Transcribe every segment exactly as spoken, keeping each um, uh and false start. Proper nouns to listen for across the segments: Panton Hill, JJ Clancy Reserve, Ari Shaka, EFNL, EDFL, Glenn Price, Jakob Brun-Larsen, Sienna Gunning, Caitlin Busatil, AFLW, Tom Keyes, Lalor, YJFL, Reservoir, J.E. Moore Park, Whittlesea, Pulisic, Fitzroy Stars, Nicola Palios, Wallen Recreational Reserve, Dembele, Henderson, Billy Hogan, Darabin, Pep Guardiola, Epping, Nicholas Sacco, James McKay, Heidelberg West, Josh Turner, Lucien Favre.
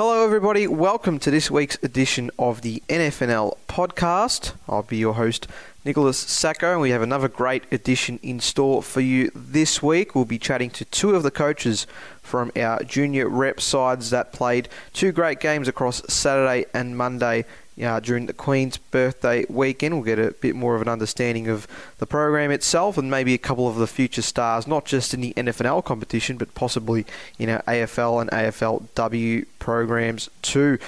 Hello everybody, welcome to this week's edition of the N F N L podcast. I'll be your host, Nicholas Sacco, and we have another great edition in store for you this week. We'll be chatting to two of the coaches from our junior rep sides that played two great games across Saturday and Monday uh, during the Queen's birthday weekend. We'll get a bit more of an understanding of the program itself and maybe a couple of the future stars, not just in the N F N L competition, but possibly in our A F L and A F L W programs too.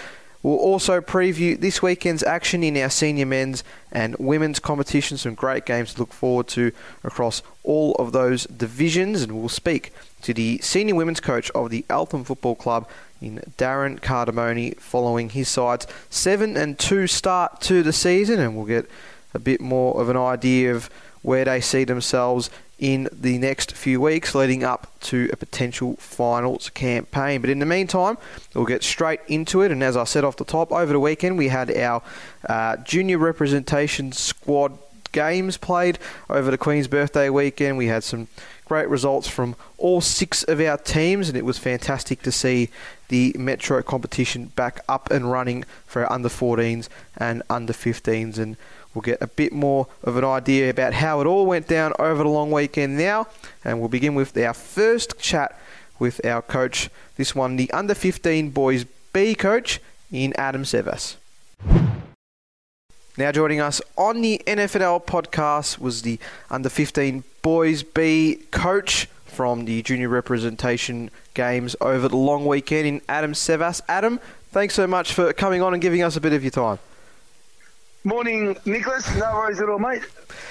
We'll also preview this weekend's action in our senior men's and women's competitions. Some great games to look forward to across all of those divisions. And we'll speak to the senior women's coach of the Eltham Football Club in Darren Cardamone following his side's seven and two start to the season. And we'll get a bit more of an idea of where they see themselves in the next few weeks leading up to a potential finals campaign. But in the meantime, we'll get straight into it. And as I said off the top, over the weekend we had our uh, junior representation squad games played over the Queen's birthday weekend. We had some great results from all six of our teams, and it was fantastic to see the Metro competition back up and running for our under fourteens and under fifteens, and we'll get a bit more of an idea about how it all went down over the long weekend now. And we'll begin with our first chat with our coach. This one, the under fifteen boys B coach in Adam Sevas. Now joining us on the N F N L podcast was the under fifteen boys B coach from the junior representation games over the long weekend in Adam Sevas. Adam, thanks so much for coming on and giving us a bit of your time. Morning, Nicholas. No worries at all, mate.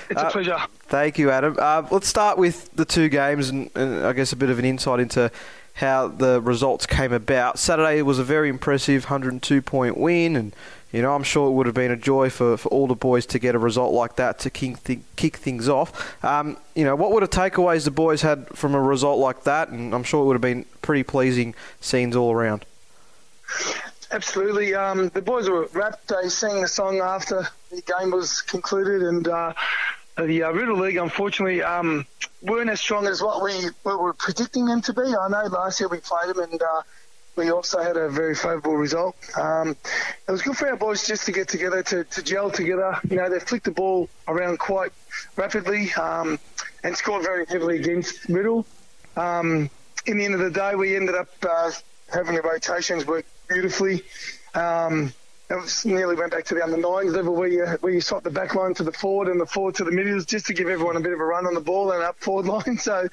It's uh, a pleasure. Thank you, Adam. Uh, let's start with the two games and, and I guess a bit of an insight into how the results came about. Saturday was a very impressive one hundred two point win, and you know I'm sure it would have been a joy for, for all the boys to get a result like that to kick, th- kick things off. Um, you know, what were the takeaways the boys had from a result like that? And I'm sure it would have been pretty pleasing scenes all around. Absolutely. Um, the boys were wrapped. They sang the song after the game was concluded, and uh, the uh, Riddle League, unfortunately, um, weren't as strong as what we, what we were predicting them to be. I know last year we played them, and uh, we also had a very favourable result. Um, it was good for our boys just to get together, to, to gel together. You know, they flicked the ball around quite rapidly um, and scored very heavily against Riddle. Um, in the end of the day, we ended up uh, having the rotations work beautifully. Um, it nearly went back to the under nines level where you, where you swap the back line to the forward and the forward to the middles just to give everyone a bit of a run on the ball and up forward line. So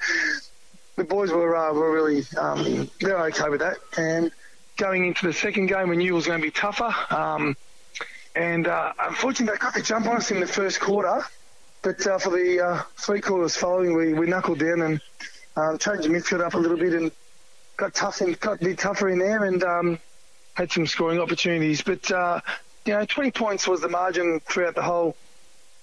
the boys were uh, were really, um, they're okay with that. And going into the second game, we knew it was going to be tougher. Um, and uh, unfortunately, they got the jump on us in the first quarter. But uh, for the uh, three quarters following, we, we knuckled down and um, changed the midfield up a little bit and got, tough in, got a bit tougher in there. And Um, had some scoring opportunities, but uh, you know, twenty points was the margin throughout the whole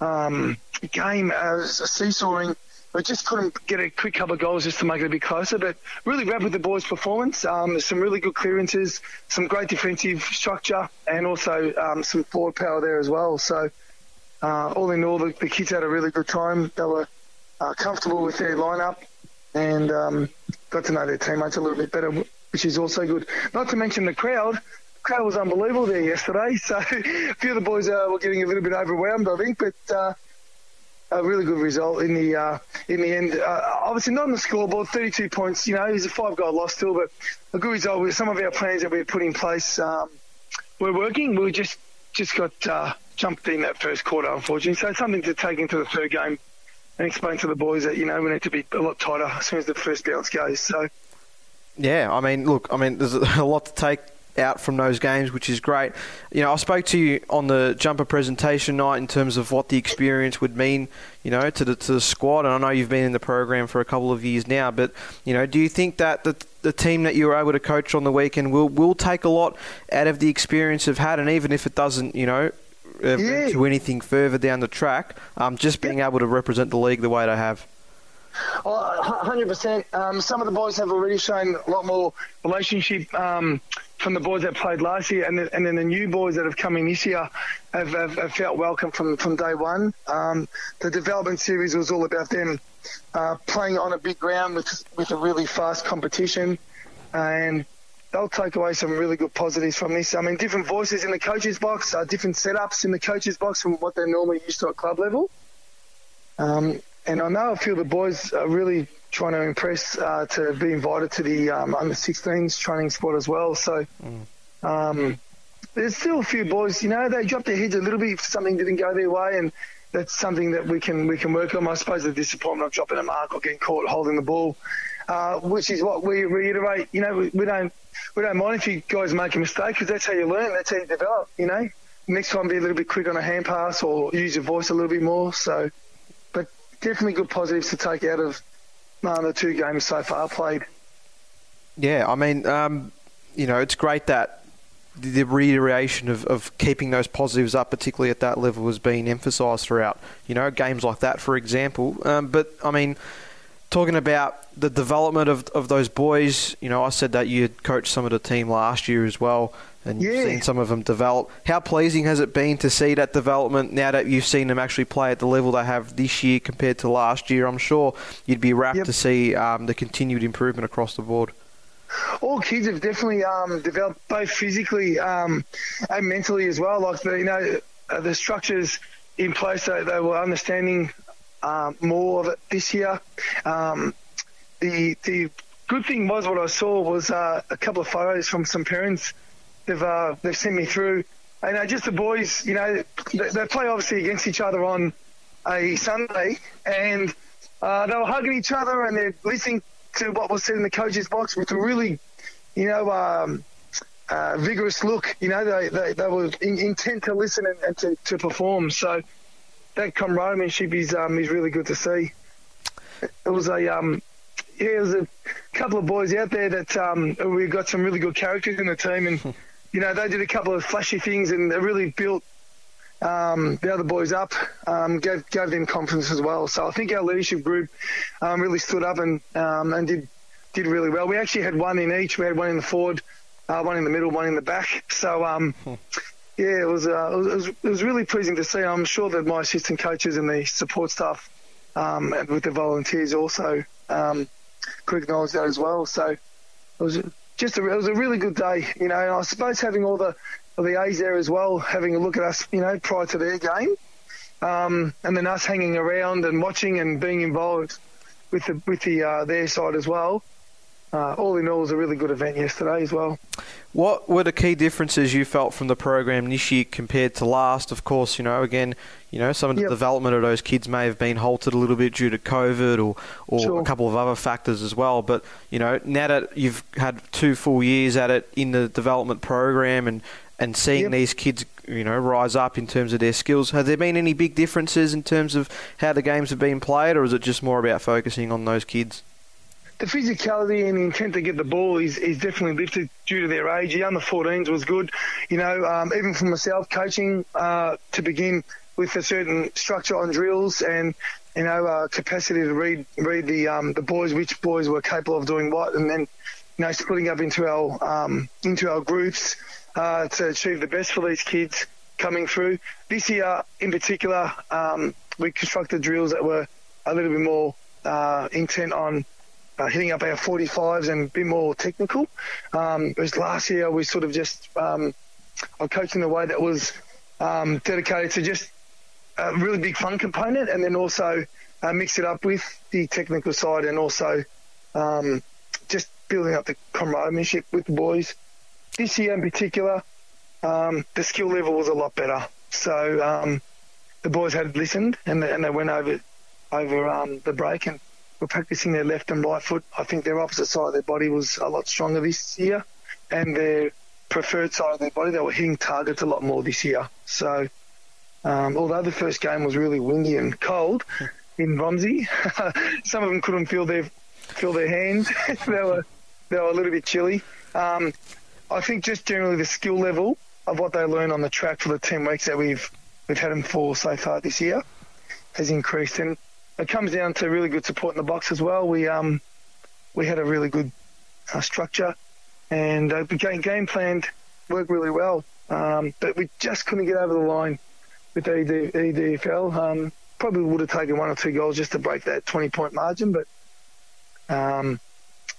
um, game. Uh, it was a seesawing. We just couldn't get a quick couple of goals just to make it a bit closer, but really wrapped with the boys' performance. Um, there's some really good clearances, some great defensive structure, and also um, some forward power there as well. So uh, all in all, the, the kids had a really good time. They were uh, comfortable with their lineup and um, got to know their teammates a little bit better, which is also good. Not to mention the crowd. The crowd was unbelievable there yesterday. So a few of the boys uh, were getting a little bit overwhelmed, I think, but uh, a really good result in the uh, in the end. Uh, obviously not on the scoreboard, thirty-two points. You know, it was a five-goal loss still, but a good result with some of our plans that we had put in place um, were working. We just just got uh, jumped in that first quarter, unfortunately. So it's something to take into the third game and explain to the boys that, you know, we need to be a lot tighter as soon as the first bounce goes. So yeah, I mean, look, I mean, there's a lot to take out from those games, which is great. You know, I spoke to you on the jumper presentation night in terms of what the experience would mean, you know, to the to the squad. And I know you've been in the program for a couple of years now, but you know, do you think that the the team that you were able to coach on the weekend will will take a lot out of the experience they've had, and even if it doesn't, you know, uh, yeah. to anything further down the track, um, just being able to represent the league the way they have? Oh, one hundred percent. Um, some of the boys have already shown a lot more relationship um, from the boys that played last year, and, the, and then the new boys that have come in this year have, have, have felt welcome from, from day one. Um, the development series was all about them uh, playing on a big ground with, with a really fast competition, and they'll take away some really good positives from this. I mean, different voices in the coaches box, uh, different setups in the coaches box from what they're normally used to at club level. Um, and I know a few of the boys are really trying to impress uh, to be invited to the um, under sixteens training squad as well. So um, there's still a few boys, you know, they dropped their heads a little bit if something didn't go their way, and that's something that we can we can work on. I suppose the disappointment of dropping a mark or getting caught holding the ball, uh, which is what we reiterate. You know, we, we don't we don't mind if you guys make a mistake, because that's how you learn, that's how you develop. You know, next time be a little bit quick on a hand pass or use your voice a little bit more. So, but definitely good positives to take out of uh, the two games so far played. Yeah, I mean, um, you know, it's great that the reiteration of, of keeping those positives up, particularly at that level, has been emphasised throughout, you know, games like that, for example. Um, but, I mean, talking about the development of, of those boys, you know, I said that you had coached some of the team last year as well, and yeah. You've seen some of them develop. How pleasing has it been to see that development now that you've seen them actually play at the level they have this year compared to last year? I'm sure you'd be rapt yep. to see um, the continued improvement across the board. All kids have definitely um, developed both physically um, and mentally as well. Like, the, you know, the structures in place, so they were understanding um, more of it this year. Um, the the good thing was what I saw was uh, a couple of photos from some parents. They've uh, they've sent me through, and uh, just the boys. You know, they, they play obviously against each other on a Sunday, and uh, they were hugging each other and they're listening to what was said in the coaches' box with a really, you know, um, uh, vigorous look. You know, they they, they were in, intent to listen and, and to, to perform. So that comradeship is um, is really good to see. It was a um, yeah, it was a couple of boys out there that um, we got some really good characters in the team, and you know they did a couple of flashy things and they really built Um, the other boys up, um, gave, gave them confidence as well. So I think our leadership group um, really stood up and um, and did did really well. We actually had one in each. We had one in the forward, uh, one in the middle, one in the back. So um, yeah, it was, uh, it was it was really pleasing to see. I'm sure that my assistant coaches and the support staff um, and with the volunteers also um, could acknowledge that as well. So it was just a, it was a really good day, you know. And I suppose having all the the A's there as well, having a look at us, you know, prior to their game, um, and then us hanging around and watching and being involved with the with the uh, their side as well. Uh, all in all, it was a really good event yesterday as well. What were the key differences you felt from the program this year compared to last? Of course, you know, again, you know, some of the yep. development of those kids may have been halted a little bit due to COVID or, or sure. a couple of other factors as well. But, you know, now that you've had two full years at it in the development program and and seeing yep. these kids, you know, rise up in terms of their skills, have there been any big differences in terms of how the games have been played, or is it just more about focusing on those kids? The physicality and the intent to get the ball is, is definitely lifted due to their age. The under fourteens was good. You know, um, even for myself, coaching uh, to begin with a certain structure on drills and, you know, uh, capacity to read read the um, the boys, which boys were capable of doing what, and then, you know, splitting up into our um, into our groups uh, to achieve the best for these kids coming through. This year in particular, um, we constructed drills that were a little bit more uh, intent on Uh, hitting up our forty-fives and a bit more technical. Um, whereas last year we sort of just um, I coached in a way that was um, dedicated to just a really big fun component, and then also uh, mix it up with the technical side, and also um, just building up the comradeship with the boys. This year in particular, um, the skill level was a lot better. So um, the boys had listened, and they, and they went over over um, the break and were practicing their left and right foot. I think their opposite side of their body was a lot stronger this year, and their preferred side of their body, they were hitting targets a lot more this year. So, um, although the first game was really windy and cold in Romsey, some of them couldn't feel their feel their hands. they were they were a little bit chilly. Um, I think just generally the skill level of what they learn on the track for the ten weeks that we've we've had them for so far this year has increased. And it comes down to really good support in the box as well. We um, we had a really good uh, structure, and uh, game, game plan worked really well. Um, but we just couldn't get over the line with E D F L. Um, probably would have taken one or two goals just to break that twenty-point margin, but um,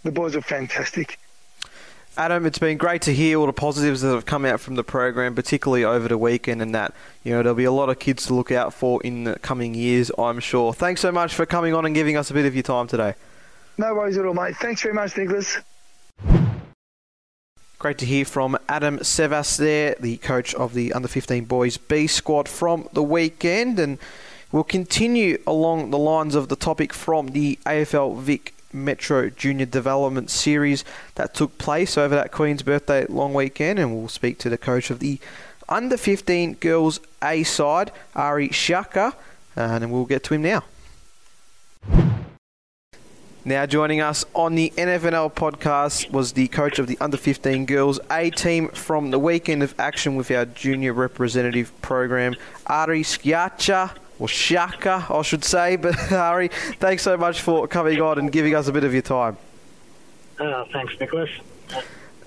the boys were fantastic. Adam, it's been great to hear all the positives that have come out from the program, particularly over the weekend, and that, you know, there'll be a lot of kids to look out for in the coming years, I'm sure. Thanks so much for coming on and giving us a bit of your time today. No worries at all, mate. Thanks very much, Nicholas. Great to hear from Adam Sevas there, the coach of the under fifteen boys B squad from the weekend. And we'll continue along the lines of the topic from the A F L Vic Metro Junior Development Series that took place over that Queen's Birthday long weekend, and we'll speak to the coach of the under fifteen girls A side, Ari Shaka, and we'll get to him now. Now joining us on the N F N L podcast was the coach of the under fifteen girls A team from the weekend of action with our junior representative program, Ari Shaka. Well, Shaka, I should say. But, Ari, thanks so much for coming on and giving us a bit of your time. Uh, thanks, Nicholas.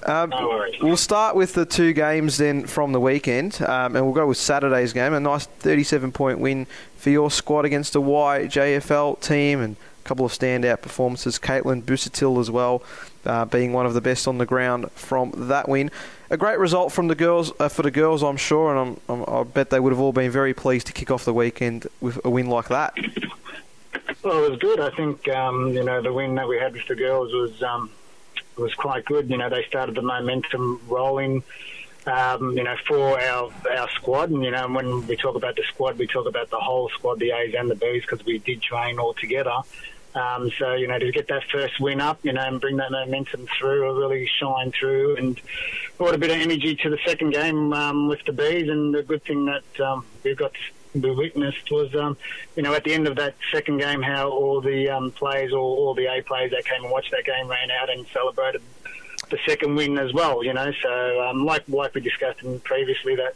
Um, no worries. We'll start with the two games then from the weekend, um, and we'll go with Saturday's game. A nice thirty-seven point win for your squad against the Y J F L team, and a couple of standout performances. Caitlin Busatil as well, uh, being one of the best on the ground from that win. A great result from the girls uh, for the girls, I'm sure, and I'm, I'm, I bet they would have all been very pleased to kick off the weekend with a win like that. Well, it was good. I think um, you know the win that we had with the girls was um, was quite good. You know, they started the momentum rolling. Um, you know, for our our squad, and you know, when we talk about the squad, we talk about the whole squad, the A's and the B's, because we did train all together. Um, so, you know, to get that first win up, you know, and bring that momentum through, or really shine through, and brought a bit of energy to the second game um, with the Bees. And the good thing that um, we got we witnessed was, um, you know, at the end of that second game, how all the um, players, all, all the A players that came and watched that game ran out and celebrated the second win as well, you know. So, um, like, like we discussed previously, that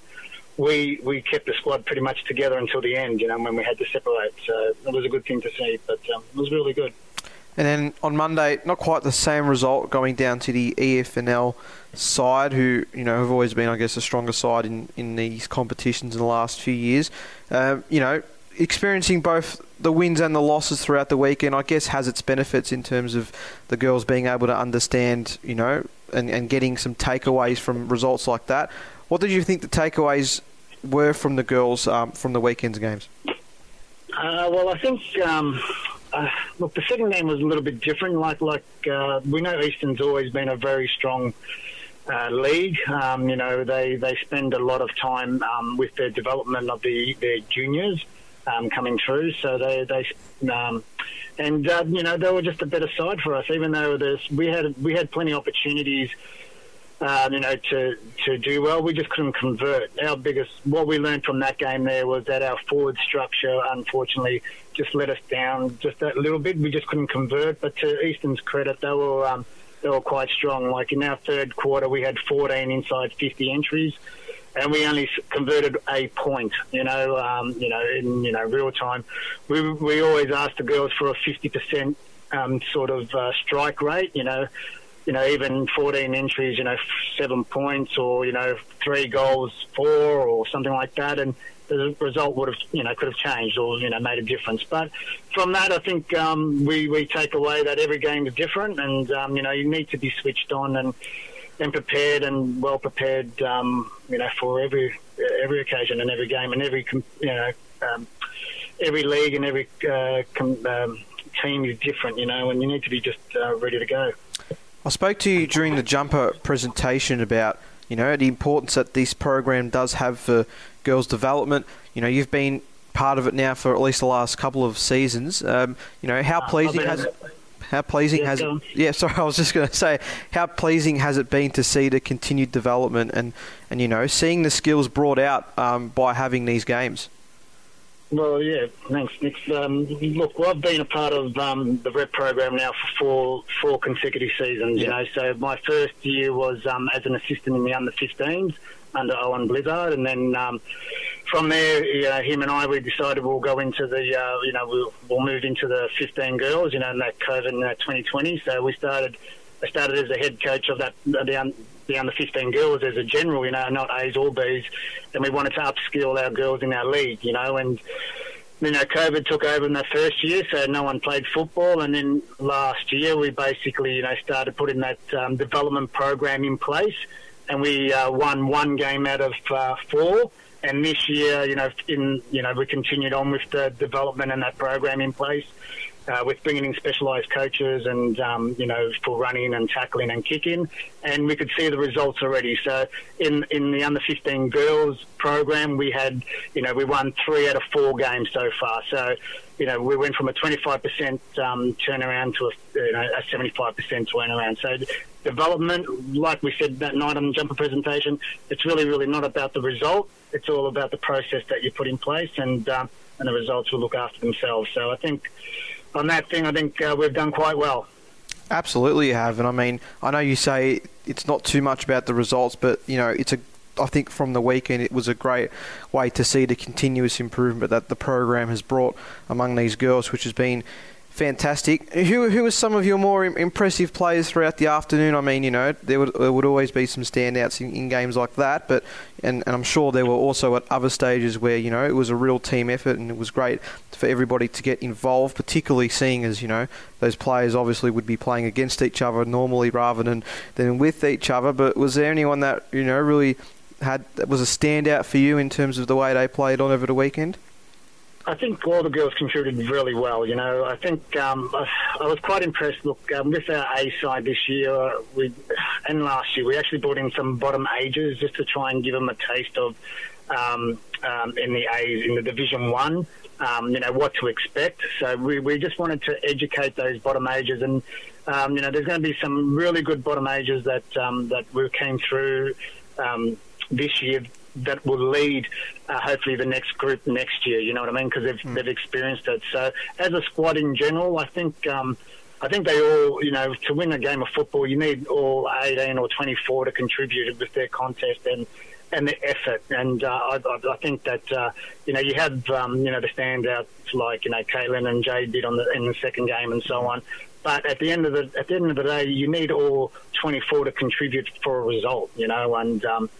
we we kept the squad pretty much together until the end, you know, when we had to separate. So it was a good thing to see, but um, it was really good. And then on Monday, not quite the same result, going down to the E F N L side, who, you know, have always been, I guess, the stronger side in, in these competitions in the last few years. Um, you know, experiencing both the wins and the losses throughout the weekend, I guess, has its benefits in terms of the girls being able to understand, you know, and, and getting some takeaways from results like that. What did you think the takeaways were from the girls um, from the weekend's games? Uh, well, I think, um, uh, look, the second game was a little bit different. Like, like uh, we know Easton's always been a very strong uh, league. Um, you know, they, they spend a lot of time um, with their development of the their juniors um, coming through. So they... they um, and, uh, you know, they were just a better side for us, even though we had, we had plenty of opportunities Um, you know, to, to do well. We just couldn't convert. Our biggest, what we learned from that game there was that our forward structure, unfortunately, just let us down just that little bit. We just couldn't convert. But to Easton's credit, they were um, they were quite strong. Like in our third quarter, we had fourteen inside fifty entries, and we only converted a point. You know, um, you know, in you know real time, we we always asked the girls for a fifty percent um, sort of uh, strike rate. You know. You know, even fourteen entries, you know, seven points or, you know, three goals, four or something like that. And the result would have, you know, could have changed or, you know, made a difference. But from that, I think um, we, we take away that every game is different and, um, you know, you need to be switched on and, and prepared and well prepared, um, you know, for every every occasion and every game and every, you know, um, every league and every uh, com, um, team is different, you know, and you need to be just uh, ready to go. I spoke to you during the jumper presentation about, you know, the importance that this program does have for girls' development. You know, you've been part of it now for at least the last couple of seasons. Um, you know, how pleasing uh, has how pleasing yeah, has it, yeah. Sorry, I was just going to say how pleasing has it been to see the continued development and, and you know, seeing the skills brought out um, by having these games. Well, yeah, thanks, Nick. Um, look, well, I've been a part of um, the rep program now for four, four consecutive seasons, yeah. You know, so my first year was um, as an assistant in the under fifteens under Owen Blizzard, and then um, from there, you know, him and I, we decided we'll go into the, uh, you know, we'll, we'll move into the fifteen girls, you know, in that COVID in that twenty twenty, so we started, I started as the head coach of that, the um, the under fifteen girls as a general, you know, not A's or B's, and we wanted to upskill our girls in our league, you know, and you know, COVID took over in the first year, so no one played football. And then last year we basically, you know, started putting that um, development program in place, and we uh, won one game out of uh, four. And this year, you know, in you know, we continued on with the development and that program in place, uh, with bringing in specialised coaches and um, you know, for running and tackling and kicking, and we could see the results already. So in in the under fifteen girls program, we had you know we won three out of four games so far. So you know we went from a twenty-five percent um, turnaround to a, you know, a seventy-five percent turnaround. So development, like we said that night on the jumper presentation, it's really, really not about the result. It's all about the process that you put in place, and um, and the results will look after themselves. So I think on that thing, I think uh, we've done quite well. Absolutely you have. And I mean, I know you say it's not too much about the results, but, you know, it's a, I think from the weekend it was a great way to see the continuous improvement that the program has brought among these girls, which has been fantastic. Who who were some of your more impressive players throughout the afternoon? I mean, you know, there would there would always be some standouts in, in games like that, but and, and I'm sure there were also at other stages where, you know, it was a real team effort and it was great for everybody to get involved, particularly seeing as, you know, those players obviously would be playing against each other normally rather than, than with each other. But was there anyone that, you know, really had that was a standout for you in terms of the way they played on over the weekend? I think all the girls contributed really well. You know, I think um, I, I was quite impressed. Look, um, with our A side this year, we, and last year, we actually brought in some bottom ages just to try and give them a taste of um, um, in the A's, in the Division One, um, you know, what to expect. So we, we just wanted to educate those bottom ages, and um, you know, there's going to be some really good bottom ages that um, that we came through um, this year that will lead, uh, hopefully, the next group next year. You know what I mean? Because they've mm. they've experienced it. So as a squad in general, I think um, I think they all, you know, to win a game of football, you need all eighteen or twenty-four to contribute with their contest and and the effort. And uh, I, I think that uh, you know you have um, you know the standouts like you know Caitlin and Jade did on the in the second game and so on. But at the end of the at the end of the day, you need all twenty-four to contribute for a result. You know, and um,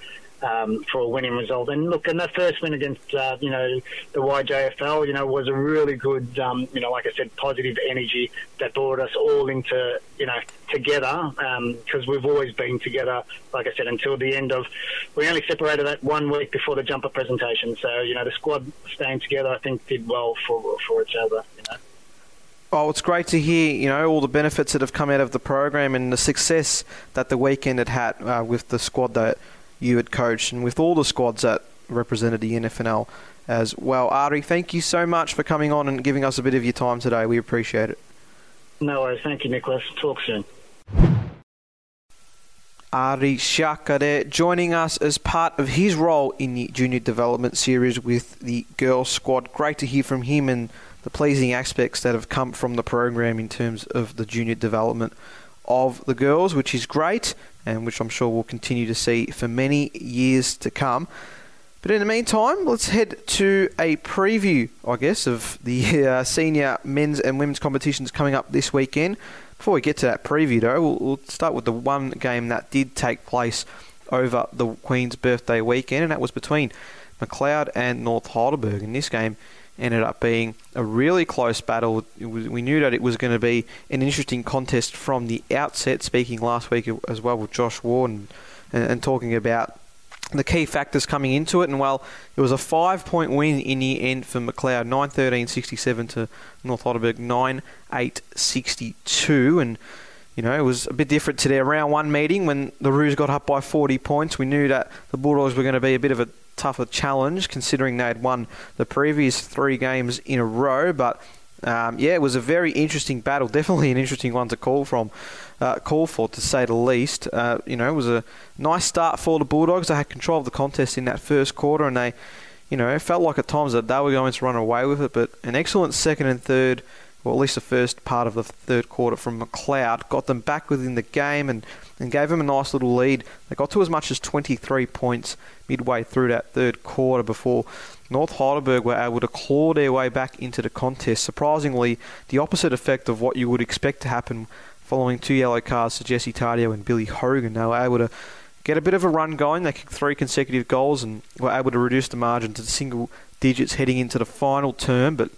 Um, for a winning result. And look, and that first win against, uh, you know, the Y J F L, you know, was a really good, um, you know, like I said, positive energy that brought us all into, you know, together, because um, we've always been together, like I said, until the end of, we only separated that one week before the jumper presentation. So, you know, the squad staying together, I think, did well for, for each other, you know. Oh, it's great to hear, you know, all the benefits that have come out of the program and the success that the weekend had had uh, with the squad that you had coached, and with all the squads that represented the N F N L as well. Ari, thank you so much for coming on and giving us a bit of your time today. We appreciate it. No worries. Thank you, Nicholas. Talk soon. Ari Shaka there, joining us as part of his role in the Junior Development Series with the girls squad. Great to hear from him and the pleasing aspects that have come from the program in terms of the junior development of the girls, which is great, and which I'm sure we'll continue to see for many years to come. But in the meantime, let's head to a preview, I guess, of the uh, senior men's and women's competitions coming up this weekend. Before we get to that preview, though, we'll, we'll start with the one game that did take place over the Queen's Birthday weekend, and that was between McLeod and North Heidelberg. In this game, ended up being a really close battle. We knew that it was going to be an interesting contest from the outset, speaking last week as well with Josh Warden and, and talking about the key factors coming into it. And, well, it was a five-point win in the end for McLeod, nine thirteen sixty-seven to North Heidelberg, nine eight sixty-two. And, you know, it was a bit different to their round one meeting when the Roos got up by forty points. We knew that the Bulldogs were going to be a bit of a tougher challenge, considering they had won the previous three games in a row. But um, yeah, it was a very interesting battle, definitely an interesting one to call from, uh, call for, to say the least. Uh, you know, it was a nice start for the Bulldogs. They had control of the contest in that first quarter, and they, you know, it felt like at times that they were going to run away with it. But an excellent second and third, or at least the first part of the third quarter from McLeod, got them back within the game and, and gave them a nice little lead. They got to as much as twenty-three points midway through that third quarter before North Heidelberg were able to claw their way back into the contest. Surprisingly, the opposite effect of what you would expect to happen following two yellow cards to Jesse Tardio and Billy Hogan. They were able to get a bit of a run going. They kicked three consecutive goals and were able to reduce the margin to the single digits heading into the final term, but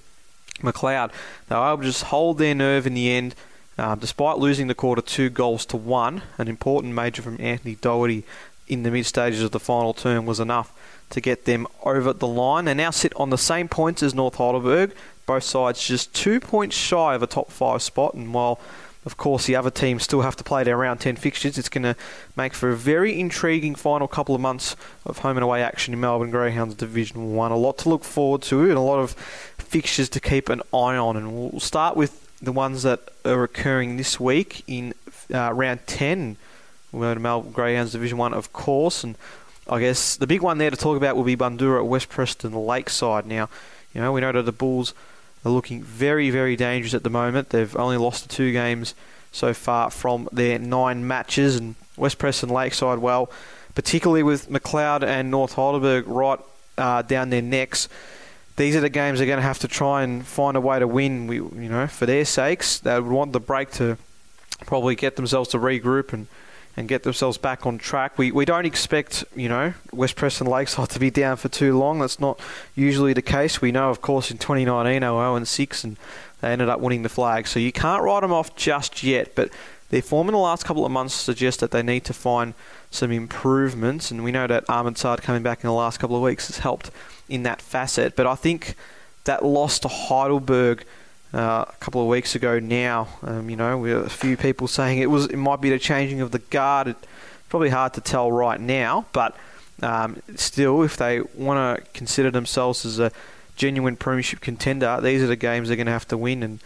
McLeod, they were able to just hold their nerve in the end, uh, despite losing the quarter two goals to one. An important major from Anthony Doherty in the mid-stages of the final term was enough to get them over the line. They now sit on the same points as North Heidelberg, both sides just two points shy of a top five spot, and while of course the other teams still have to play their round ten fixtures, it's going to make for a very intriguing final couple of months of home and away action in Melbourne Greyhounds Division one. A lot to look forward to and a lot of fixtures to keep an eye on, and we'll start with the ones that are occurring this week in uh, round ten. We'll go to Melbourne Greyhounds Division one, of course, and I guess the big one there to talk about will be Bundoora at West Preston Lakeside. Now, you know, we know that the Bulls are looking very, very dangerous at the moment. They've only lost two games so far from their nine matches, and West Preston Lakeside, well, particularly with McLeod and North Heidelberg right uh, down their necks, these are the games they're going to have to try and find a way to win. We, you know, for their sakes, they would want the break to probably get themselves to regroup and and get themselves back on track. We we don't expect, you know, West Preston Lakeside to be down for too long. That's not usually the case. We know, of course, in twenty nineteen they were oh and six and they ended up winning the flag. So you can't write them off just yet, but their form in the last couple of months suggests that they need to find some improvements, and we know that Ahmed Saad coming back in the last couple of weeks has helped in that facet. But I think that loss to Heidelberg Uh, a couple of weeks ago now, um, you know, we have a few people saying it was it might be the changing of the guard. It's probably hard to tell right now, but um, still, if they want to consider themselves as a genuine premiership contender, these are the games they're going to have to win. And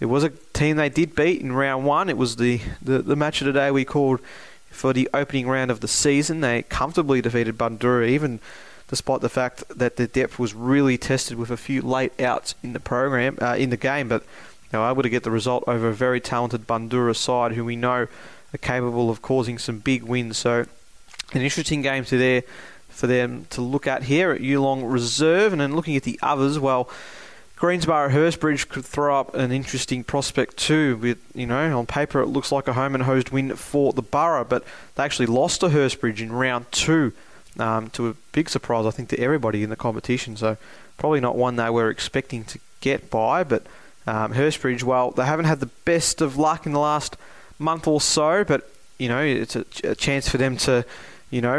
it was a team they did beat in round one. It was the, the, the match of the day we called for the opening round of the season. They comfortably defeated Bundoora, even despite the fact that their depth was really tested with a few late outs in the program, uh, in the game, but they were able to get the result over a very talented Bundoora side, who we know are capable of causing some big wins. So, an interesting game to there for them to look at here at Yulong Reserve, and then looking at the others, well, Greensborough Hurstbridge could throw up an interesting prospect too. With, you know, on paper it looks like a home and hosed win for the borough, but they actually lost to Hurstbridge in round two. Um, to a big surprise, I think, to everybody in the competition. So probably not one they were expecting to get by. But um, Hurstbridge, well, they haven't had the best of luck in the last month or so. But, you know, it's a, a chance for them to, you know,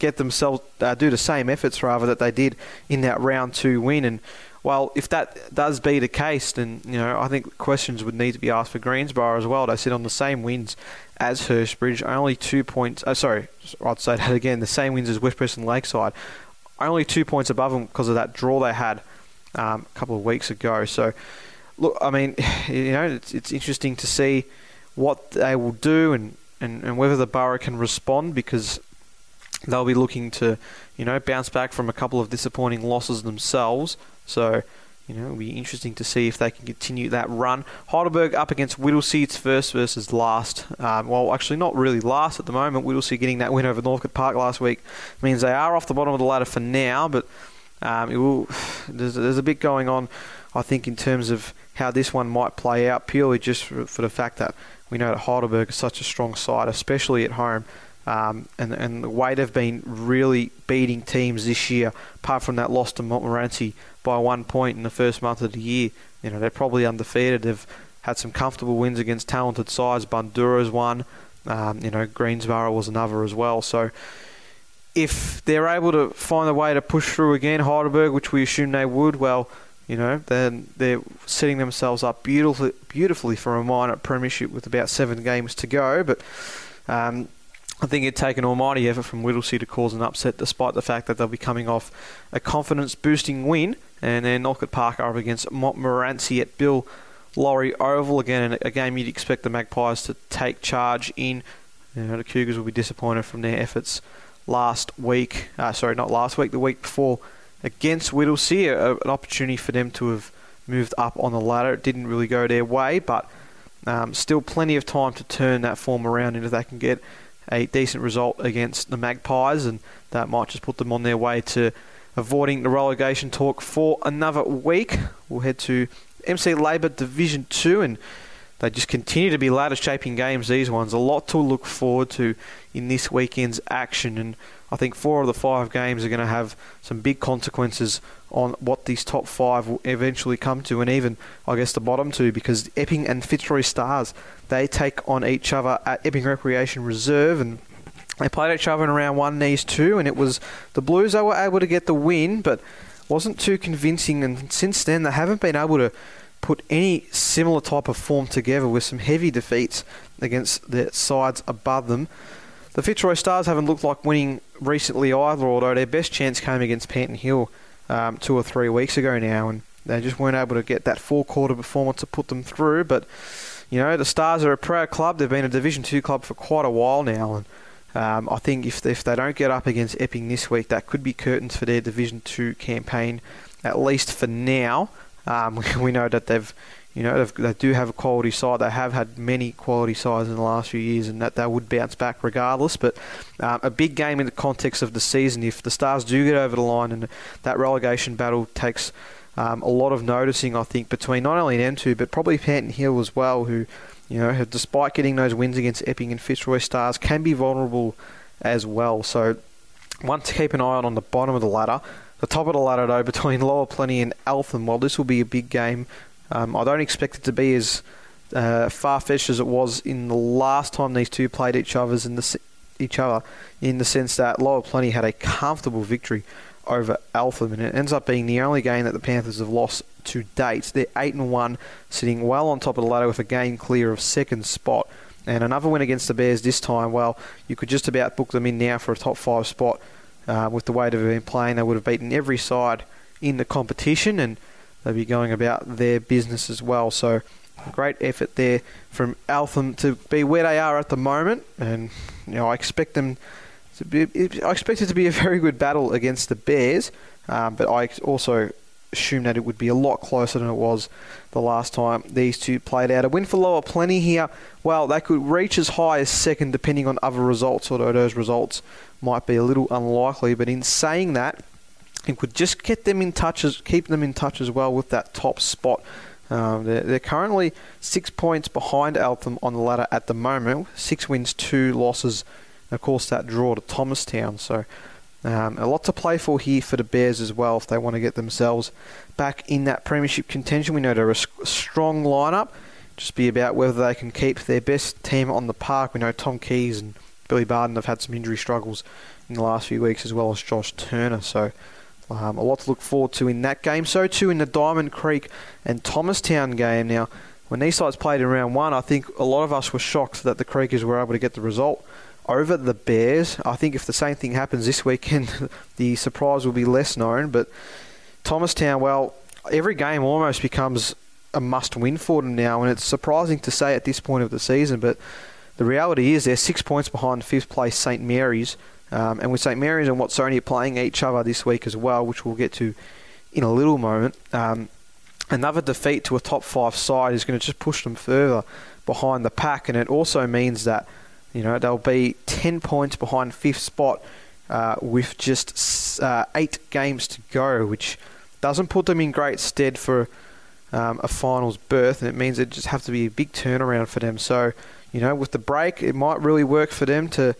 get themselves, uh, do the same efforts, rather, that they did in that round two win. And, well, if that does be the case, then, you know, I think questions would need to be asked for Greensborough as well. They sit on the same wins as Hurstbridge, only two points... Oh, sorry, I'd say that again. The same wins as West Preston Lakeside. Only two points above them because of that draw they had um, a couple of weeks ago. So, look, I mean, you know, it's, it's interesting to see what they will do and, and, and whether the borough can respond, because they'll be looking to, you know, bounce back from a couple of disappointing losses themselves. So, you know, it'll be interesting to see if they can continue that run. Heidelberg up against Whittlesea, it's first versus last. Um, well, actually not really last at the moment. Whittlesea getting that win over Northcote Park last week means they are off the bottom of the ladder for now, but um, it will. There's, there's a bit going on, I think, in terms of how this one might play out, purely just for, for the fact that we know that Heidelberg is such a strong side, especially at home. Um, and, and the way they've been really beating teams this year, apart from that loss to Montmorency by one point in the first month of the year, you know, they're probably undefeated. They've had some comfortable wins against talented sides. Bundoora one, um, you know, Greensborough was another as well. So if they're able to find a way to push through again, Heidelberg, which we assume they would, well, you know, then they're setting themselves up beautifully, beautifully for a minor premiership with about seven games to go. But um, I think it'd take an almighty effort from Whittlesea to cause an upset, despite the fact that they'll be coming off a confidence-boosting win. And then Northcote Park are up against Montmorency at Bill Laurie Oval. Again, a game you'd expect the Magpies to take charge in. You know, the Cougars will be disappointed from their efforts last week. Uh, sorry, not last week, the week before against Whittlesea. A, an opportunity for them to have moved up on the ladder. It didn't really go their way, but um, still plenty of time to turn that form around, and if they can get a decent result against the Magpies, and that might just put them on their way to avoiding the relegation talk for another week. We'll head to M C Labour Division two, and They just continue to be ladder-shaping games, these ones. A lot to look forward to in this weekend's action, and I think four of the five games are going to have some big consequences on what these top five will eventually come to, and even, I guess, the bottom two, because Epping and Fitzroy Stars, they take on each other at Epping Recreation Reserve, and they played each other in round one, these two, and it was the Blues that were able to get the win, but wasn't too convincing, and since then they haven't been able to put any similar type of form together, with some heavy defeats against the sides above them. The Fitzroy Stars haven't looked like winning recently either, although their best chance came against Panton Hill um, two or three weeks ago now, and they just weren't able to get that four-quarter performance to put them through. But, you know, the Stars are a proud club. They've been a Division two club for quite a while now, and um, I think if, if they don't get up against Epping this week, that could be curtains for their Division two campaign, at least for now. Um, we know that they've, you know, they've, they do have a quality side. They have had many quality sides in the last few years, and that they would bounce back regardless. But um, a big game in the context of the season. If the Stars do get over the line, and that relegation battle takes um, a lot of noticing, I think, between not only them two, but probably Panton Hill as well, who, you know, have, despite getting those wins against Epping and Fitzroy Stars, can be vulnerable as well. So one to keep an eye on on the bottom of the ladder. The top of the ladder, though, between Lower Plenty and Eltham, well, this will be a big game. Um, I don't expect it to be as uh, far-fetched as it was in the last time these two played each other's in the se- each other, in the sense that Lower Plenty had a comfortable victory over Eltham, and it ends up being the only game that the Panthers have lost to date. They're eight and one, sitting well on top of the ladder with a game clear of second spot. And another win against the Bears this time, well, you could just about book them in now for a top five spot. Uh, with the way they've been playing, they would have beaten every side in the competition, and they'll be going about their business as well. So a great effort there from Eltham to be where they are at the moment, and, you know, I expect them to be, I expect it to be a very good battle against the Bears, um, but I also assume that it would be a lot closer than it was the last time these two played out. A win for Lower Plenty here, well, they could reach as high as second depending on other results, although those results might be a little unlikely. But in saying that, it could just get them in touch, as, keep them in touch as well with that top spot. Um, they're, they're currently six points behind Eltham on the ladder at the moment, six wins, two losses, and of course that draw to Thomastown. So um, a lot to play for here for the Bears as well if they want to get themselves back in that premiership contention. We know they're a strong lineup. Just be about whether they can keep their best team on the park. We know Tom Keyes and Billy Barden have had some injury struggles in the last few weeks, as well as Josh Turner. So um, a lot to look forward to in that game. So too in the Diamond Creek and Thomastown game. Now, when these sides played in round one, I think a lot of us were shocked that the Creekers were able to get the result over the Bears. I think if the same thing happens this weekend, the surprise will be less known. But Thomastown, well, every game almost becomes a must-win for them now, and it's surprising to say at this point of the season, but the reality is they're six points behind fifth place Saint Mary's, um, and with Saint Mary's and Watsonia playing each other this week as well, which we'll get to in a little moment, um, another defeat to a top five side is going to just push them further behind the pack, and it also means that, you know, they'll be ten points behind fifth spot uh, with just uh, eight games to go, which doesn't put them in great stead for um, a finals berth, and it means it just have to be a big turnaround for them. So, you know, with the break, it might really work for them to,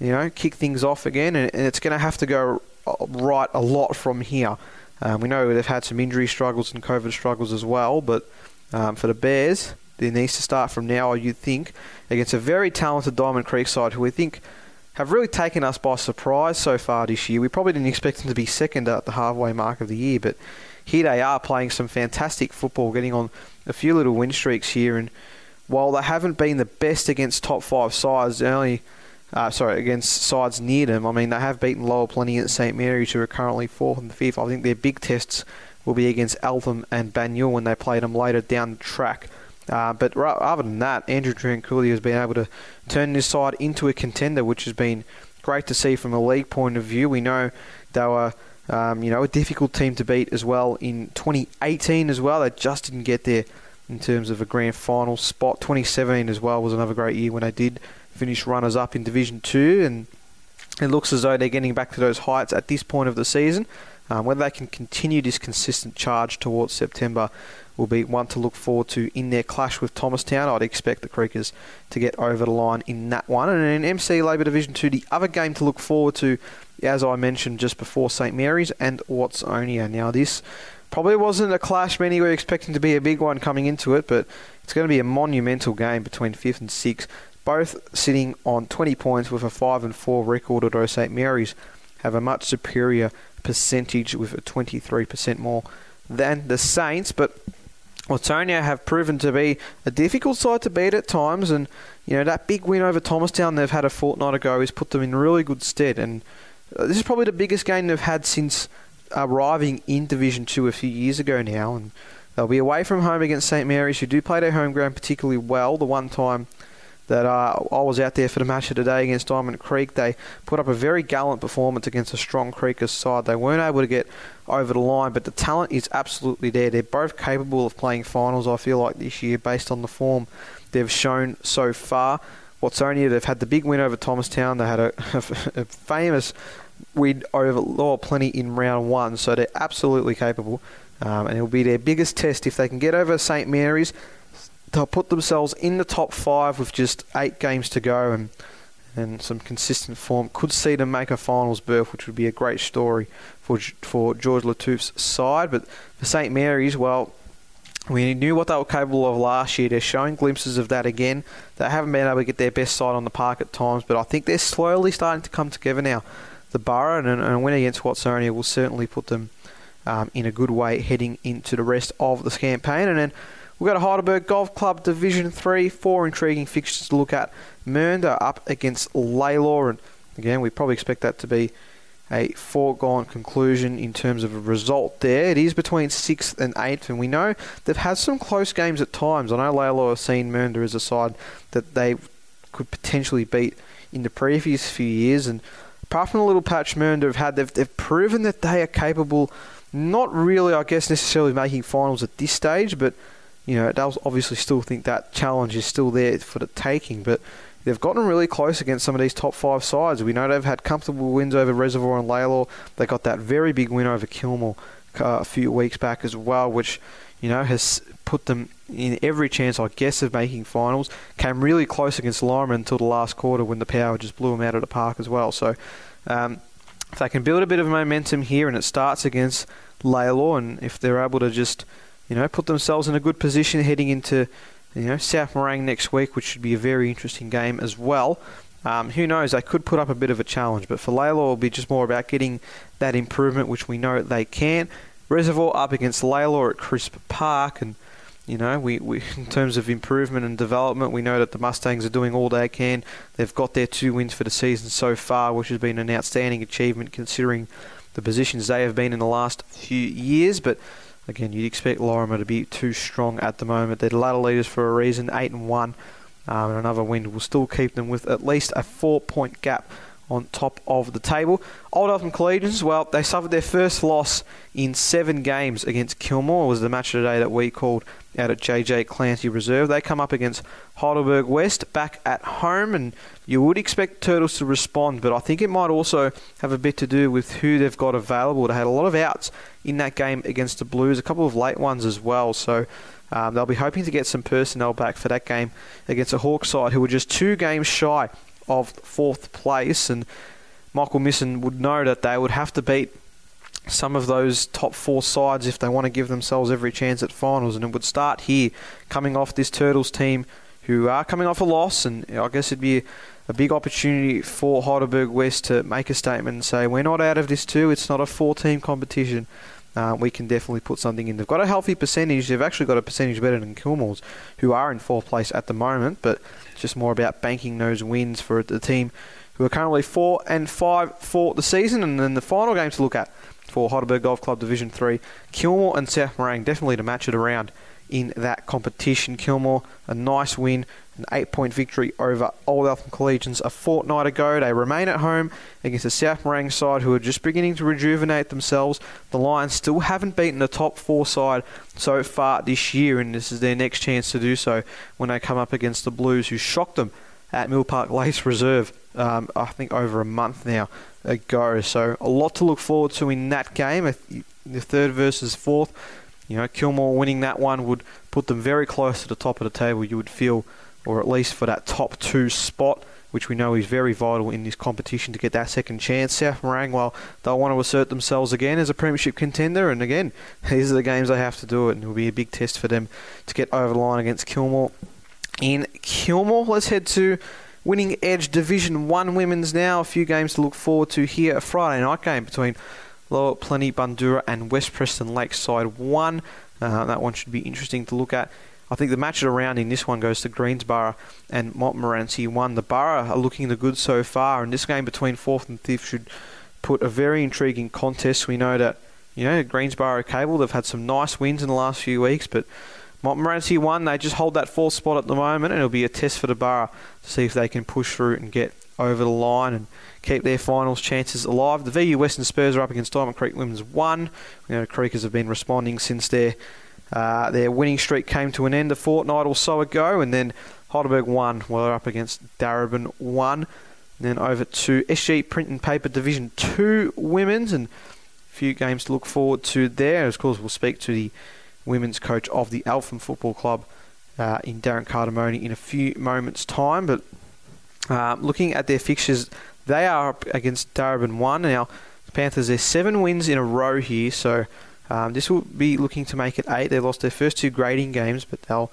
you know, kick things off again, and, and it's going to have to go right a lot from here. Um, we know they've had some injury struggles and COVID struggles as well, but um, for the Bears, they need to start from now, you'd think, against a very talented Diamond Creek side who we think have really taken us by surprise so far this year. We probably didn't expect them to be second at the halfway mark of the year, but here they are playing some fantastic football, getting on a few little win streaks here, and while they haven't been the best against top five sides, only uh, sorry against sides near them, I mean, they have beaten Lower Plenty at Saint Mary's, who are currently fourth and fifth. I think their big tests will be against Eltham and Banyul when they play them later down the track. Uh, but r- other than that, Andrew Triancouli has been able to turn this side into a contender, which has been great to see from a league point of view. We know they were um, you know, a difficult team to beat as well in twenty eighteen as well. They just didn't get there in terms of a grand final spot. twenty seventeen as well was another great year when they did finish runners-up in Division two, and it looks as though they're getting back to those heights at this point of the season. Um, whether they can continue this consistent charge towards September will be one to look forward to in their clash with Thomastown. I'd expect the Creekers to get over the line in that one. And in M C Labour Division two, the other game to look forward to, as I mentioned just before, Saint Mary's and Watsonia. Now, this probably wasn't a clash many were expecting to be a big one coming into it, but it's going to be a monumental game between fifth and sixth, both sitting on twenty points with a five and four record, although Saint Mary's have a much superior percentage with a twenty-three percent more than the Saints. But Watsonia have proven to be a difficult side to beat at times, and you know that big win over Thomastown they've had a fortnight ago has put them in really good stead. And this is probably the biggest game they've had since arriving in Division two a few years ago now, and they'll be away from home against Saint Mary's, who do play their home ground particularly well. The one time that uh, I was out there for the match of the day against Diamond Creek, they put up a very gallant performance against a strong Creekers side. They weren't able to get over the line, but the talent is absolutely there. They're both capable of playing finals, I feel like, this year, based on the form they've shown so far. Watsonia, they've had the big win over Thomastown. They had a, a famous win over Lower Plenty in round one, so they're absolutely capable. Um, and it'll be their biggest test if they can get over Saint Mary's. They'll put themselves in the top five with just eight games to go, and and some consistent form could see them make a finals berth, which would be a great story for for George Latouf's side. But for Saint Mary's, well, we knew what they were capable of last year. They're showing glimpses of that again. They haven't been able to get their best side on the park at times, but I think they're slowly starting to come together now. The Borough and, and a win against Watsonia will certainly put them um, in a good way heading into the rest of this campaign. And then we've got a Heidelberg Golf Club Division three, four intriguing fixtures to look at. Mernda up against Lalor, and again, we probably expect that to be a foregone conclusion in terms of a result there. It is between sixth and eighth, and we know they've had some close games at times. I know Lalor have seen Mernda as a side that they could potentially beat in the previous few years, and apart from the little patch Mernda have had, they've, they've proven that they are capable, not really, I guess, necessarily making finals at this stage, but you know, they'll obviously still think that challenge is still there for the taking, but they've gotten really close against some of these top five sides. We know they've had comfortable wins over Reservoir and Lalor. They got that very big win over Kilmore uh, a few weeks back as well, which, you know, has put them in every chance, I guess, of making finals. Came really close against Lorimer until the last quarter when the power just blew them out of the park as well. So um, if they can build a bit of momentum here, and it starts against Lalor, and if they're able to just, you know, put themselves in a good position heading into, you know, South Morang next week, which should be a very interesting game as well. Um, who knows? They could put up a bit of a challenge, but for Lalor, it'll be just more about getting that improvement, which we know they can. Reservoir up against Lalor at Crisp Park, and you know, we, we in terms of improvement and development, we know that the Mustangs are doing all they can. They've got their two wins for the season so far, which has been an outstanding achievement considering the positions they have been in the last few years, but again, you'd expect Lorimer to be too strong at the moment. They're ladder leaders for a reason, eight and one, um, and another win will still keep them with at least a four-point gap on top of the table. Old Eltham Collegians, well, they suffered their first loss in seven games against Kilmore. It was the match of the day that we called out at J J Clancy Reserve. They come up against Heidelberg West back at home, and you would expect Turtles to respond, but I think it might also have a bit to do with who they've got available. They had a lot of outs in that game against the Blues, a couple of late ones as well, so um, they'll be hoping to get some personnel back for that game against the Hawks side, who were just two games shy of fourth place, and Michael Misson would know that they would have to beat some of those top four sides if they want to give themselves every chance at finals, and it would start here, coming off this Turtles team who are coming off a loss, and I guess it'd be a big opportunity for Heidelberg West to make a statement and say, we're not out of this too, it's not a four-team competition. Uh, we can definitely put something in. They've got a healthy percentage. They've actually got a percentage better than Kilmore's, who are in fourth place at the moment, but it's just more about banking those wins for the team who are currently four and five for the season. And then the final game to look at for Heidelberg Golf Club Division three, Kilmore and South Morang, definitely to match it around in that competition. Kilmore, a nice win, an eight-point victory over Old Eltham Collegians a fortnight ago. They remain at home against the South Morang side, who are just beginning to rejuvenate themselves. The Lions still haven't beaten the top four side so far this year, and this is their next chance to do so when they come up against the Blues, who shocked them at Mill Park Lace Reserve, um, I think over a month now ago. So a lot to look forward to in that game, the third versus fourth. You know, Kilmore winning that one would put them very close to the top of the table, you would feel, or at least for that top two spot, which we know is very vital in this competition to get that second chance. South Morang, well, they'll want to assert themselves again as a premiership contender, and again, these are the games they have to do it, and it will be a big test for them to get over the line against Kilmore. In Kilmore, let's head to Winning Edge Division one Women's now. A few games to look forward to here. A Friday night game between Lower Plenty, Bundoora, and West Preston Lakeside one. Uh, that one should be interesting to look at. I think the match of the round in this one goes to Greensborough and Montmorency one. The Borough are looking the good so far, and this game between fourth and fifth should put a very intriguing contest. We know that, you know, Greensborough Cable, they've had some nice wins in the last few weeks, but Montmorency one, they just hold that fourth spot at the moment, and it'll be a test for the Borough to see if they can push through and get over the line and keep their finals chances alive. The V U Western Spurs are up against Diamond Creek Women's one. You know, Creekers have been responding since their Uh, their winning streak came to an end a fortnight or so ago, and then Heidelberg one, well, they're up against Darabin one. And then over to S G Print and Paper Division two Women's, and a few games to look forward to there. Of course, we'll speak to the women's coach of the Eltham Football Club uh, in Darren Cardamone in a few moments' time. But uh, looking at their fixtures, they are up against Darabin one. Now, the Panthers, there's seven wins in a row here, so Um, this will be looking to make it eight. They lost their first two grading games, but they'll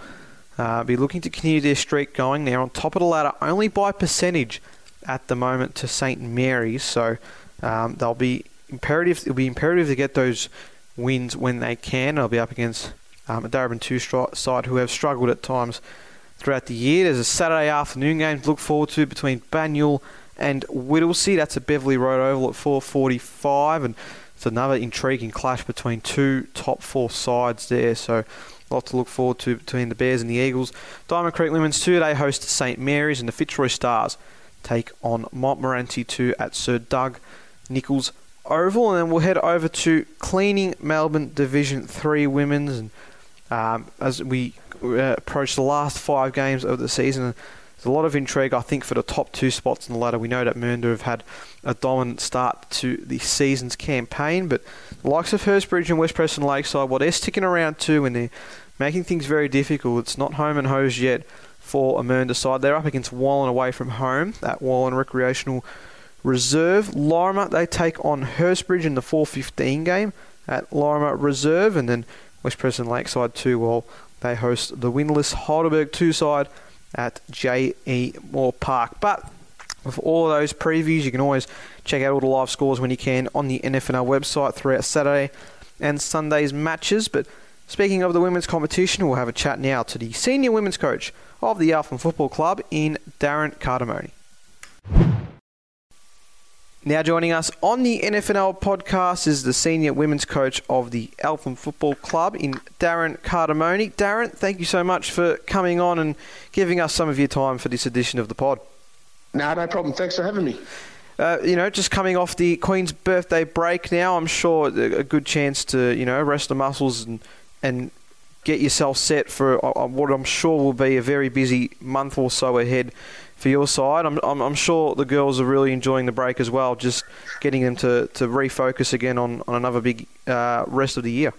uh, be looking to continue their streak going. They're on top of the ladder only by percentage at the moment to Saint Mary's, so um, they'll be imperative. It'll be imperative to get those wins when they can. They'll be up against um, a Darabin two side who have struggled at times throughout the year. There's a Saturday afternoon game to look forward to between Banyul and Whittlesea. That's a Beverley Road Oval at four forty-five, and it's another intriguing clash between two top four sides there, so a lot to look forward to between the Bears and the Eagles. Diamond Creek Women's two, they host Saint Mary's, and the Fitzroy Stars take on Montmorency two at Sir Doug Nicholls Oval. And then we'll head over to Cleaning Melbourne Division three Women's. And um, as we uh, approach the last five games of the season, there's a lot of intrigue, I think, for the top two spots in the ladder. We know that Mernda have had a dominant start to the season's campaign, but the likes of Hurstbridge and West Preston Lakeside, well, they're sticking around too, and they're making things very difficult. It's not home and hose yet for a Mernda side. They're up against Wallen away from home at Wallen Recreational Reserve. Lorimer, they take on Hurstbridge in the four fifteen game at Lorimer Reserve, and then West Preston Lakeside two, well, they host the winless Heidelberg two side at J E Moore Park. But with all of those previews, you can always check out all the live scores when you can on the N F N L website throughout Saturday and Sunday's matches. But speaking of the women's competition, we'll have a chat now to the senior women's coach of the Eltham Football Club in Darren Cardamone. Now joining us on the N F N L podcast is the senior women's coach of the Eltham Football Club in Darren Cardamone. Darren, thank you so much for coming on and giving us some of your time for this edition of the pod. No, no problem. Thanks for having me. Uh, you know, just coming off the Queen's birthday break now, I'm sure a good chance to, you know, rest the muscles and, and get yourself set for what I'm sure will be a very busy month or so ahead for your side. I'm, I'm I'm sure the girls are really enjoying the break as well, just getting them to, to refocus again on, on another big uh, rest of the year.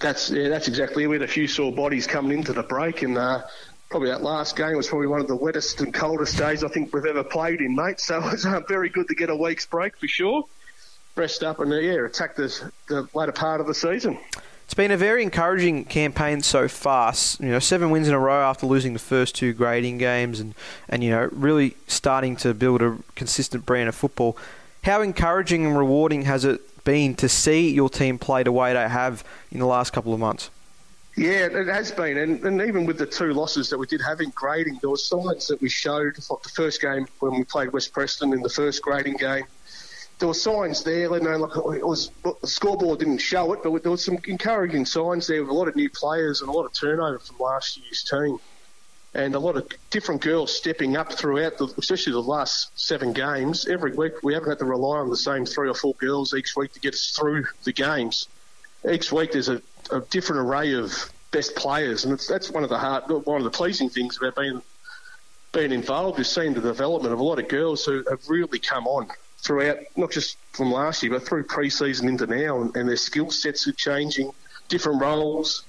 That's yeah, that's exactly it. We had a few sore bodies coming into the break, and uh, probably that last game was probably one of the wettest and coldest days I think we've ever played in, mate. So it's uh, very good to get a week's break for sure. Rest up and, uh, yeah, attack the, the latter part of the season. It's been a very encouraging campaign so far. You know, seven wins in a row after losing the first two grading games, and, and you know, really starting to build a consistent brand of football. How encouraging and rewarding has it been to see your team play the way they have in the last couple of months? Yeah, it has been, and, and even with the two losses that we did have in grading, there were signs that we showed, like the first game when we played West Preston in the first grading game. There were signs there, let alone like it was, the scoreboard didn't show it, but there were some encouraging signs there with a lot of new players and a lot of turnover from last year's team, and a lot of different girls stepping up throughout, the, especially the last seven games. Every week we haven't had to rely on the same three or four girls each week to get us through the games. Each week there's a, a different array of best players, and it's, that's one of the hard, one of the pleasing things about being being involved is seeing the development of a lot of girls who have really come on throughout, not just from last year, but through pre-season into now, and, and their skill sets are changing, different roles,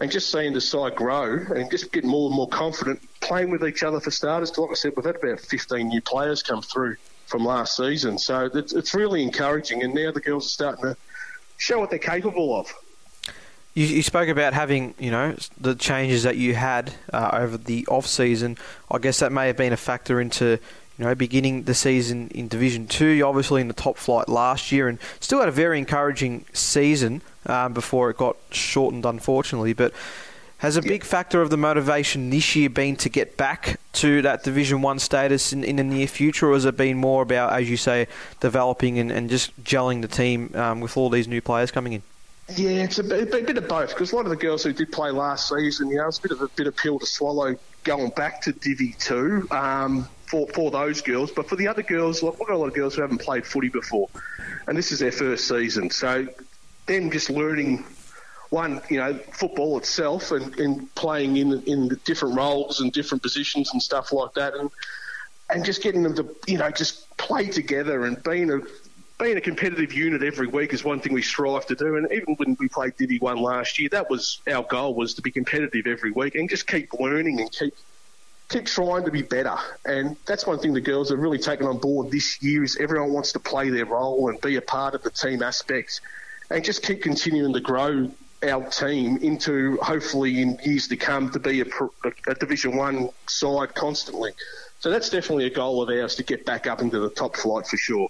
and just seeing the side grow and just get more and more confident, playing with each other for starters. Like I said, we've had about fifteen new players come through from last season. So it's, it's really encouraging, and now the girls are starting to show what they're capable of. You, you spoke about having, you know, the changes that you had uh, over the off-season. I guess that may have been a factor into, you know, beginning the season in Division two. You're obviously in the top flight last year and still had a very encouraging season um, before it got shortened, unfortunately. But has a yeah. big factor of the motivation this year been to get back to that Division one status in, in the near future, or has it been more about, as you say, developing and, and just gelling the team um, with all these new players coming in? Yeah, it's a bit, a bit of both, because a lot of the girls who did play last season, you know, it's a bit of a bit of pill to swallow going back to Divi two um, for, for those girls. But for the other girls, look, we've got a lot of girls who haven't played footy before, and this is their first season. So them just learning, one, you know, football itself and, and playing in in the different roles and different positions and stuff like that, and and just getting them to, you know, just play together and being a Being a competitive unit every week is one thing we strive to do, and even when we played Divi one last year, that was our goal, was to be competitive every week and just keep learning and keep keep trying to be better. And that's one thing the girls are really taking on board this year, is everyone wants to play their role and be a part of the team aspect and just keep continuing to grow our team into, hopefully in years to come, to be a, a Division One side constantly. So that's definitely a goal of ours, to get back up into the top flight for sure.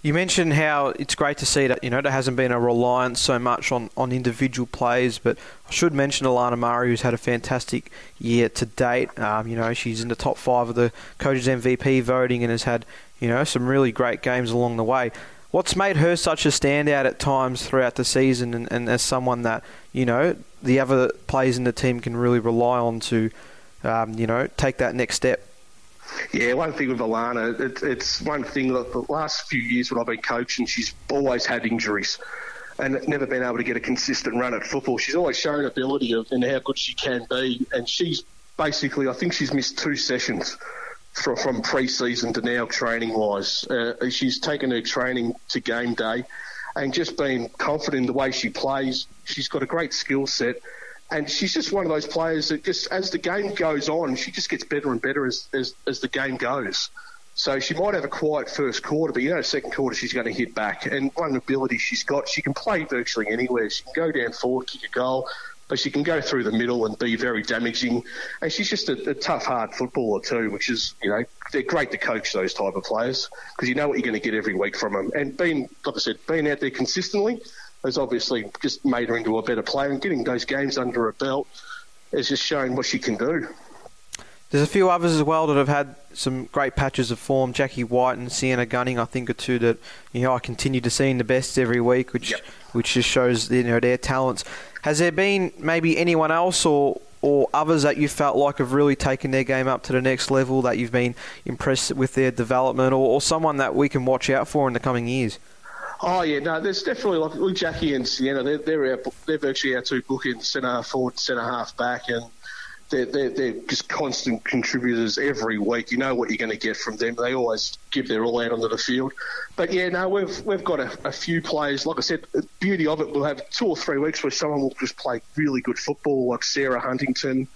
You mentioned how it's great to see that, you know, there hasn't been a reliance so much on, on individual plays, but I should mention Alana Murray, who's had a fantastic year to date. Um, you know, she's in the top five of the coaches' M V P voting and has had, you know, some really great games along the way. What's made her such a standout at times throughout the season, and, and as someone that, you know, the other players in the team can really rely on to, um, you know, take that next step? Yeah, one thing with Alana, it, it's one thing that the last few years when I've been coaching, she's always had injuries and never been able to get a consistent run at football. She's always shown ability of, and how good she can be, and she's basically, I think she's missed two sessions for, from pre-season to now training-wise. Uh, she's taken her training to game day and just been confident in the way she plays. She's got a great skill set. And she's just one of those players that just, as the game goes on, she just gets better and better as, as, as the game goes. So she might have a quiet first quarter, but you know, second quarter she's going to hit back. And one ability she's got, she can play virtually anywhere. She can go down forward, kick a goal, but she can go through the middle and be very damaging. And she's just a, a tough, hard footballer too, which is, you know, they're great to coach those type of players, because you know what you're going to get every week from them. And being, like I said, being out there consistently has obviously just made her into a better player, and getting those games under her belt has just shown what she can do. There's a few others as well that have had some great patches of form. Jackie White and Sienna Gunning, I think, are two that, you know, I continue to see in the best every week, which yep. which just shows, you know, their talents. Has there been maybe anyone else or or others that you felt like have really taken their game up to the next level, that you've been impressed with their development, or, or someone that we can watch out for in the coming years? Oh, yeah, no, there's definitely, like, Jackie and Sienna, they're, they're, our, they're virtually our two bookends, centre-half forward, centre-half back, and they're, they're, they're just constant contributors every week. You know what you're going to get from them. They always give their all out onto the field. But, yeah, no, we've we've got a, a few players. Like I said, the beauty of it, we'll have two or three weeks where someone will just play really good football, like Sarah Huntington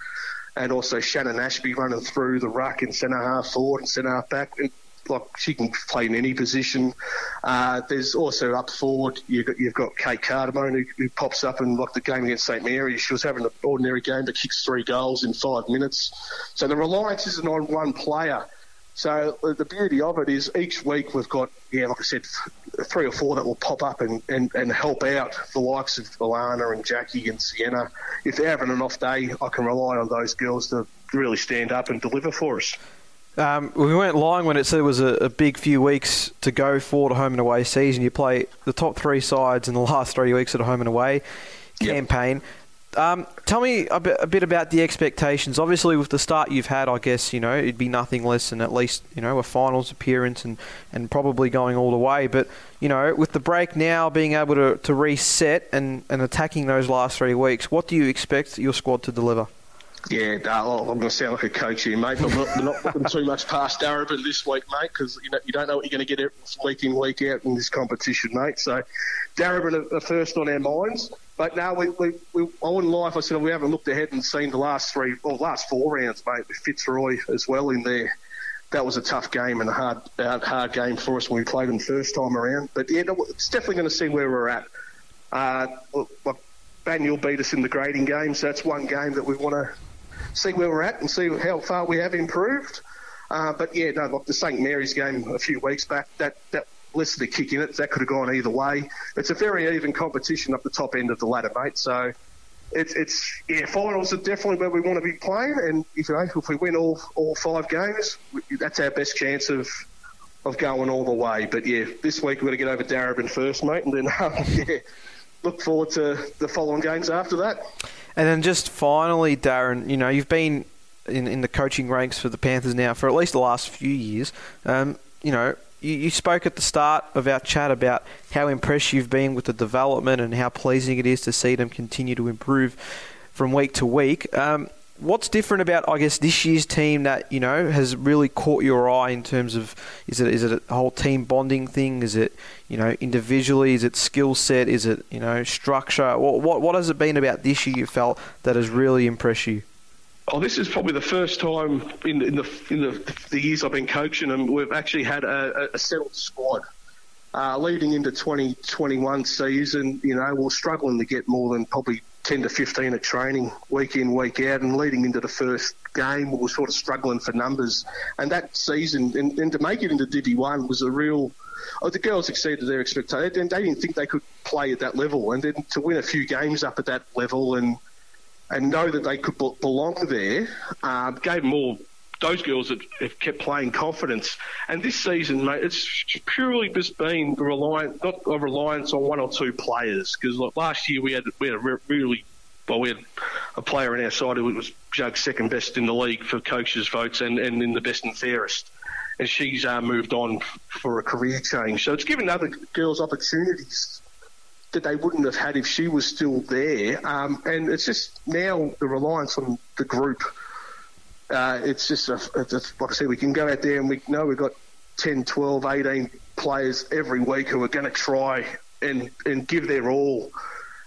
and also Shannon Ashby running through the ruck and centre-half forward and centre-half back. And, like, she can play in any position. Uh, there's also up forward, you've got, you've got Kate Cardamone, who, who pops up, and like the game against Saint Mary's, she was having an ordinary game but kicks three goals in five minutes. So the reliance isn't on one player. So the beauty of it is each week we've got, yeah, like I said, three or four that will pop up and, and, and help out the likes of Alana and Jackie and Sienna. If they're having an off day, I can rely on those girls to really stand up and deliver for us. Um, we weren't lying when it said it was a, a big few weeks to go for the home and away season. You play the top three sides in the last three weeks of the home and away yep. campaign. Um, tell me a bit, a bit about the expectations. Obviously, with the start you've had, I guess, you know, it'd be nothing less than at least, you know, a finals appearance and, and probably going all the way. But, you know, with the break now, being able to, to reset and, and attacking those last three weeks, what do you expect your squad to deliver? Yeah, I'm going to sound like a coach here, mate, but we're not looking too much past Darabin this week, mate, because you know you don't know what you're going to get week in, week out in this competition, mate. So Darabin are first on our minds. But no, we, we, we, I wouldn't lie if I said we haven't looked ahead and seen the last three or last four rounds, mate, with Fitzroy as well in there. That was a tough game and a hard uh, hard game for us when we played them first time around. But yeah, no, it's definitely going to see where we're at. Uh, well, Banyul beat us in the grading game, so that's one game that we want to see where we're at and see how far we have improved. Uh, but yeah, no, like the Saint Mary's game a few weeks back, that, that less than a kick in it, that could have gone either way. It's a very even competition up the top end of the ladder, mate. So it's, it's yeah, finals are definitely where we want to be playing. And if, you know, if we win all, all five games, that's our best chance of of going all the way. But yeah, this week we're going to get over Darabin first, mate, and then um, yeah, look forward to the following games after that. And then just finally, Darren, you know, you've been in, in the coaching ranks for the Panthers now for at least the last few years. Um, you know, you, you spoke at the start of our chat about how impressed you've been with the development and how pleasing it is to see them continue to improve from week to week. Um, what's different about, I guess, this year's team that, you know, has really caught your eye in terms of, is it is it a whole team bonding thing? Is it, you know, individually? Is it skill set? Is it, you know, structure? What, what what has it been about this year you felt that has really impressed you? Oh, this is probably the first time in, in, the, in the the years I've been coaching and we've actually had a, a settled squad. Uh, leading into twenty twenty-one season, you know, we're struggling to get more than probably ten to fifteen at training week in, week out, and leading into the first game, we were sort of struggling for numbers. And that season, and, and to make it into Divi one was a real... Oh, the girls exceeded their expectations. They, they didn't think they could play at that level. And then to win a few games up at that level and and know that they could b- belong there, uh, gave more... Those girls that have kept playing confidence. And this season, mate, it's purely just been reliant, not a reliance on one or two players. Because like last year we had we had a re- really, well, we had a player in our side who was judged second best in the league for coaches' votes and, and in the best and fairest. And she's uh, moved on for a career change. So it's given other girls opportunities that they wouldn't have had if she was still there. Um, and it's just now the reliance on the group. Uh, it's just, a, it's, like I said, we can go out there and we know we've got ten, twelve, eighteen players every week who are going to try and, and give their all.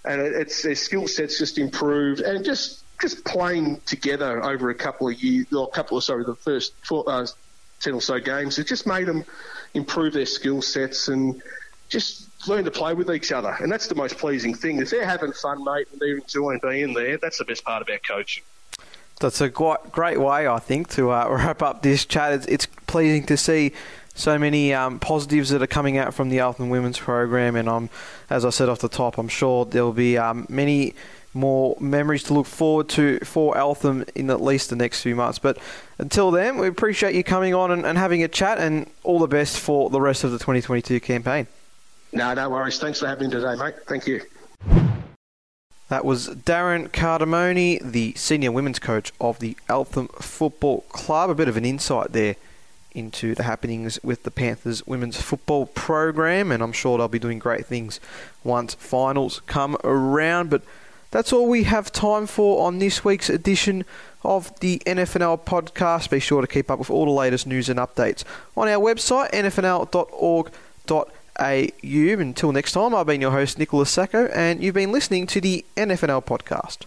And it's their skill set's just improved. And just, just playing together over a couple of years, or a couple of, sorry, the first twelve, uh, ten or so games, it just made them improve their skill sets and just learn to play with each other. And that's the most pleasing thing. If they're having fun, mate, and they're enjoying being there, that's the best part about coaching. That's a great way, I think, to uh, wrap up this chat. It's, it's pleasing to see so many um, positives that are coming out from the Eltham Women's Program, and I'm, as I said off the top, I'm sure there'll be um, many more memories to look forward to for Eltham in at least the next few months. But until then, we appreciate you coming on and, and having a chat, and all the best for the rest of the twenty twenty-two campaign. No, no worries. Thanks for having me today, mate. Thank you. That was Darren Cardamone, the senior women's coach of the Eltham Football Club. A bit of an insight there into the happenings with the Panthers women's football program, and I'm sure they'll be doing great things once finals come around. But that's all we have time for on this week's edition of the N F N L podcast. Be sure to keep up with all the latest news and updates on our website, n f n l dot org dot a u. Until next time, I've been your host, Nicholas Sacco, and you've been listening to the N F N L podcast.